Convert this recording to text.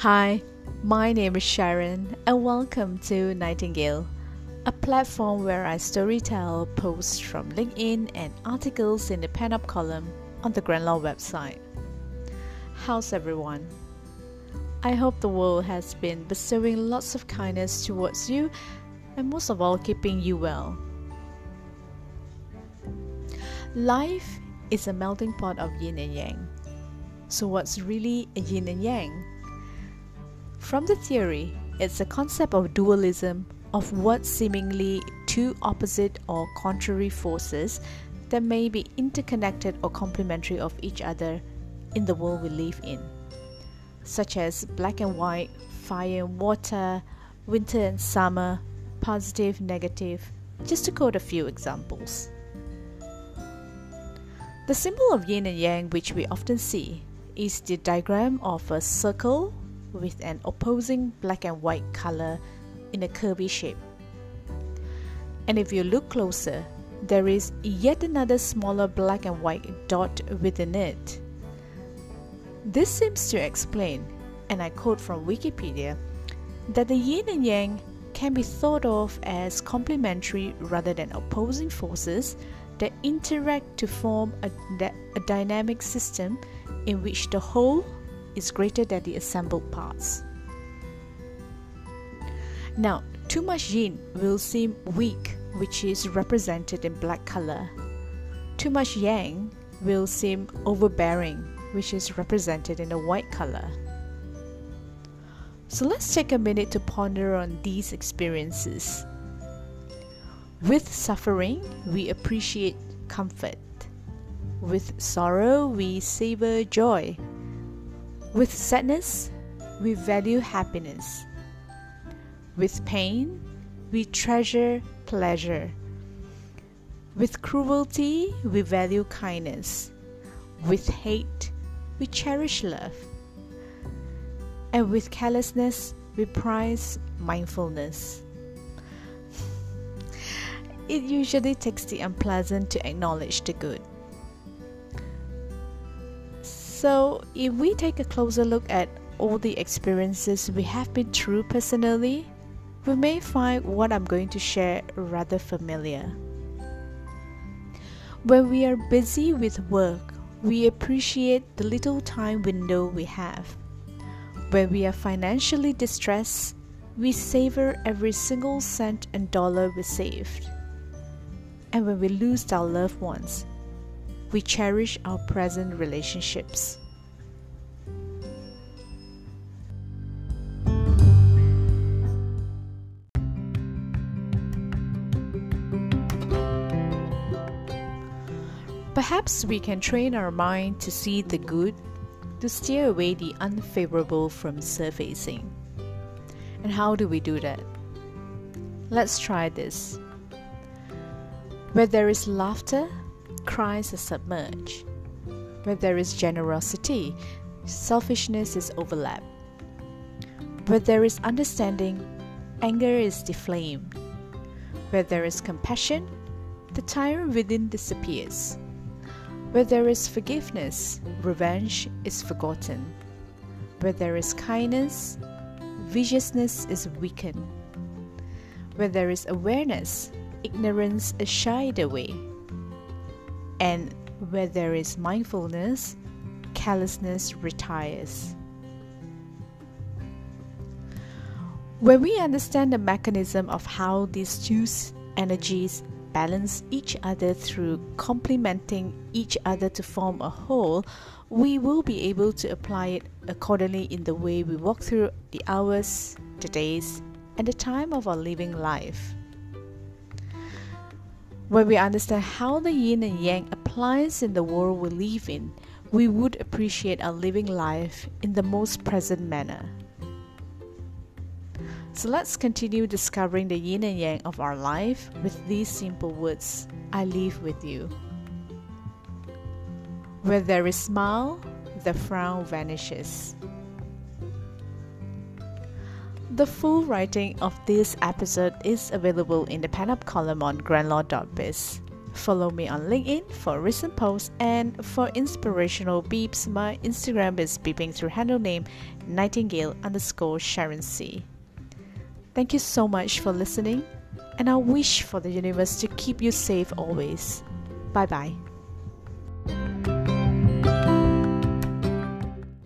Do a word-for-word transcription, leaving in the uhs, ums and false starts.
Hi, my name is Sharon and welcome to Nightingale, a platform where I storytell posts from LinkedIn and articles in the Pen Up column on the Grand Law website. How's everyone? I hope the world has been bestowing lots of kindness towards you and most of all keeping you well. Life is a melting pot of yin and yang. So what's really a yin and yang? From the theory, it's the concept of dualism of what seemingly two opposite or contrary forces that may be interconnected or complementary of each other in the world we live in, such as black and white, fire and water, winter and summer, positive, negative, just to quote a few examples. The symbol of yin and yang which we often see is the diagram of a circle with an opposing black and white color in a curvy shape. And if you look closer, there is yet another smaller black and white dot within it. This seems to explain, and I quote from Wikipedia, that the yin and yang can be thought of as complementary rather than opposing forces that interact to form a, a dynamic system in which the whole is greater than the assembled parts. Now, too much yin will seem weak, which is represented in black color. Too much yang will seem overbearing, which is represented in a white color. So let's take a minute to ponder on these experiences. With suffering, we appreciate comfort. With sorrow, we savor joy. With sadness, we value happiness. With pain, we treasure pleasure. With cruelty, we value kindness. With hate, we cherish love. And with carelessness, we prize mindfulness. It usually takes the unpleasant to acknowledge the good. So, if we take a closer look at all the experiences we have been through personally, we may find what I'm going to share rather familiar. When we are busy with work, we appreciate the little time window we have. When we are financially distressed, we savor every single cent and dollar we saved. And when we lose our loved ones, we cherish our present relationships. Perhaps we can train our mind to see the good, to steer away the unfavorable from surfacing. And how do we do that? Let's try this. Where there is laughter, cries are submerged. Where there is generosity, selfishness is overlapped. Where there is understanding, anger is deflamed. Where there is compassion, the tyrant within disappears. Where there is forgiveness, revenge is forgotten. Where there is kindness, viciousness is weakened. Where there is awareness, ignorance is shied away. And where there is mindfulness, carelessness retires. When we understand the mechanism of how these two energies balance each other through complementing each other to form a whole, we will be able to apply it accordingly in the way we walk through the hours, the days, and the time of our living life. When we understand how the yin and yang applies in the world we live in, we would appreciate our living life in the most present manner. So let's continue discovering the yin and yang of our life with these simple words I leave with you. Where there is smile, the frown vanishes. The full writing of this episode is available in the Pen Up column on grand law dot biz. Follow me on LinkedIn for recent posts and for inspirational beeps. My Instagram is beeping through handle name Nightingale underscore Sharon C. Thank you so much for listening, and I wish for the universe to keep you safe always. Bye bye.